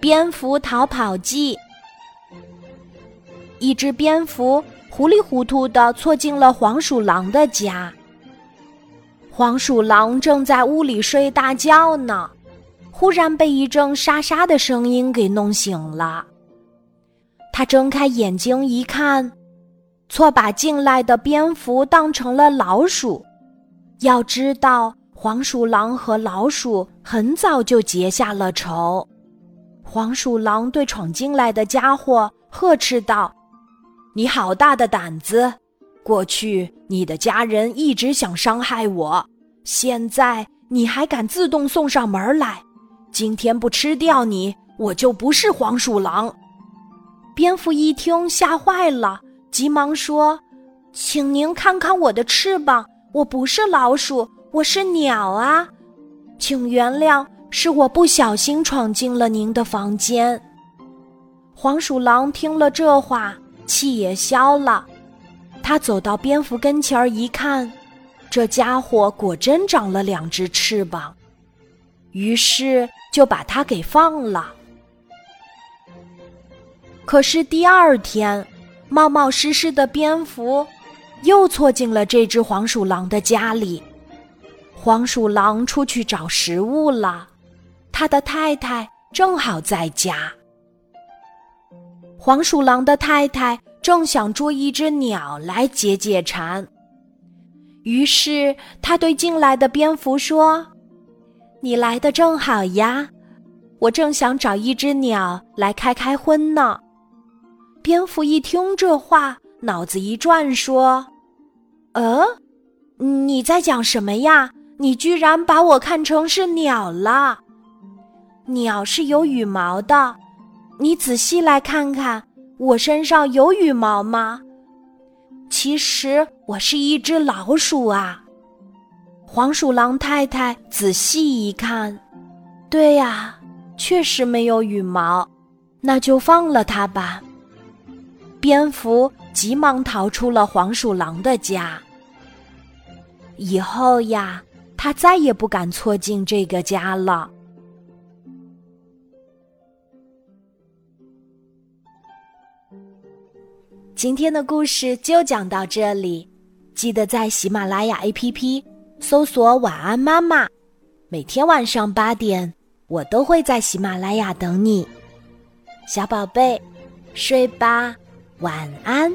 蝙蝠逃跑记。一只蝙蝠糊里糊涂地错进了黄鼠狼的家。黄鼠狼正在屋里睡大觉呢，忽然被一阵沙沙的声音给弄醒了。他睁开眼睛一看，错把进来的蝙蝠当成了老鼠。要知道，黄鼠狼和老鼠很早就结下了仇。黄鼠狼对闯进来的家伙呵斥道：“你好大的胆子！过去你的家人一直想伤害我，现在你还敢自动送上门来！今天不吃掉你，我就不是黄鼠狼！”蝙蝠一听吓坏了，急忙说：“请您看看我的翅膀，我不是老鼠，我是鸟啊！请原谅，是我不小心闯进了您的房间。”黄鼠狼听了这话，气也消了。他走到蝙蝠跟前儿一看，这家伙果真长了两只翅膀，于是就把它给放了。可是第二天，冒冒失失的蝙蝠又错进了这只黄鼠狼的家里。黄鼠狼出去找食物了，他的太太正好在家。黄鼠狼的太太正想捉一只鸟来解解馋，于是他对进来的蝙蝠说：“你来得正好呀，我正想找一只鸟来开荤呢。”蝙蝠一听这话，脑子一转说：“你在讲什么呀？你居然把我看成是鸟了。鸟是有羽毛的，你仔细来看看，我身上有羽毛吗？其实我是一只老鼠啊。”黄鼠狼太太仔细一看，对呀，确实没有羽毛，那就放了它吧。蝙蝠急忙逃出了黄鼠狼的家。以后呀，他再也不敢错进这个家了。今天的故事就讲到这里，记得在喜马拉雅 APP 搜索晚安妈妈，每天晚上8点，我都会在喜马拉雅等你。小宝贝，睡吧，晚安。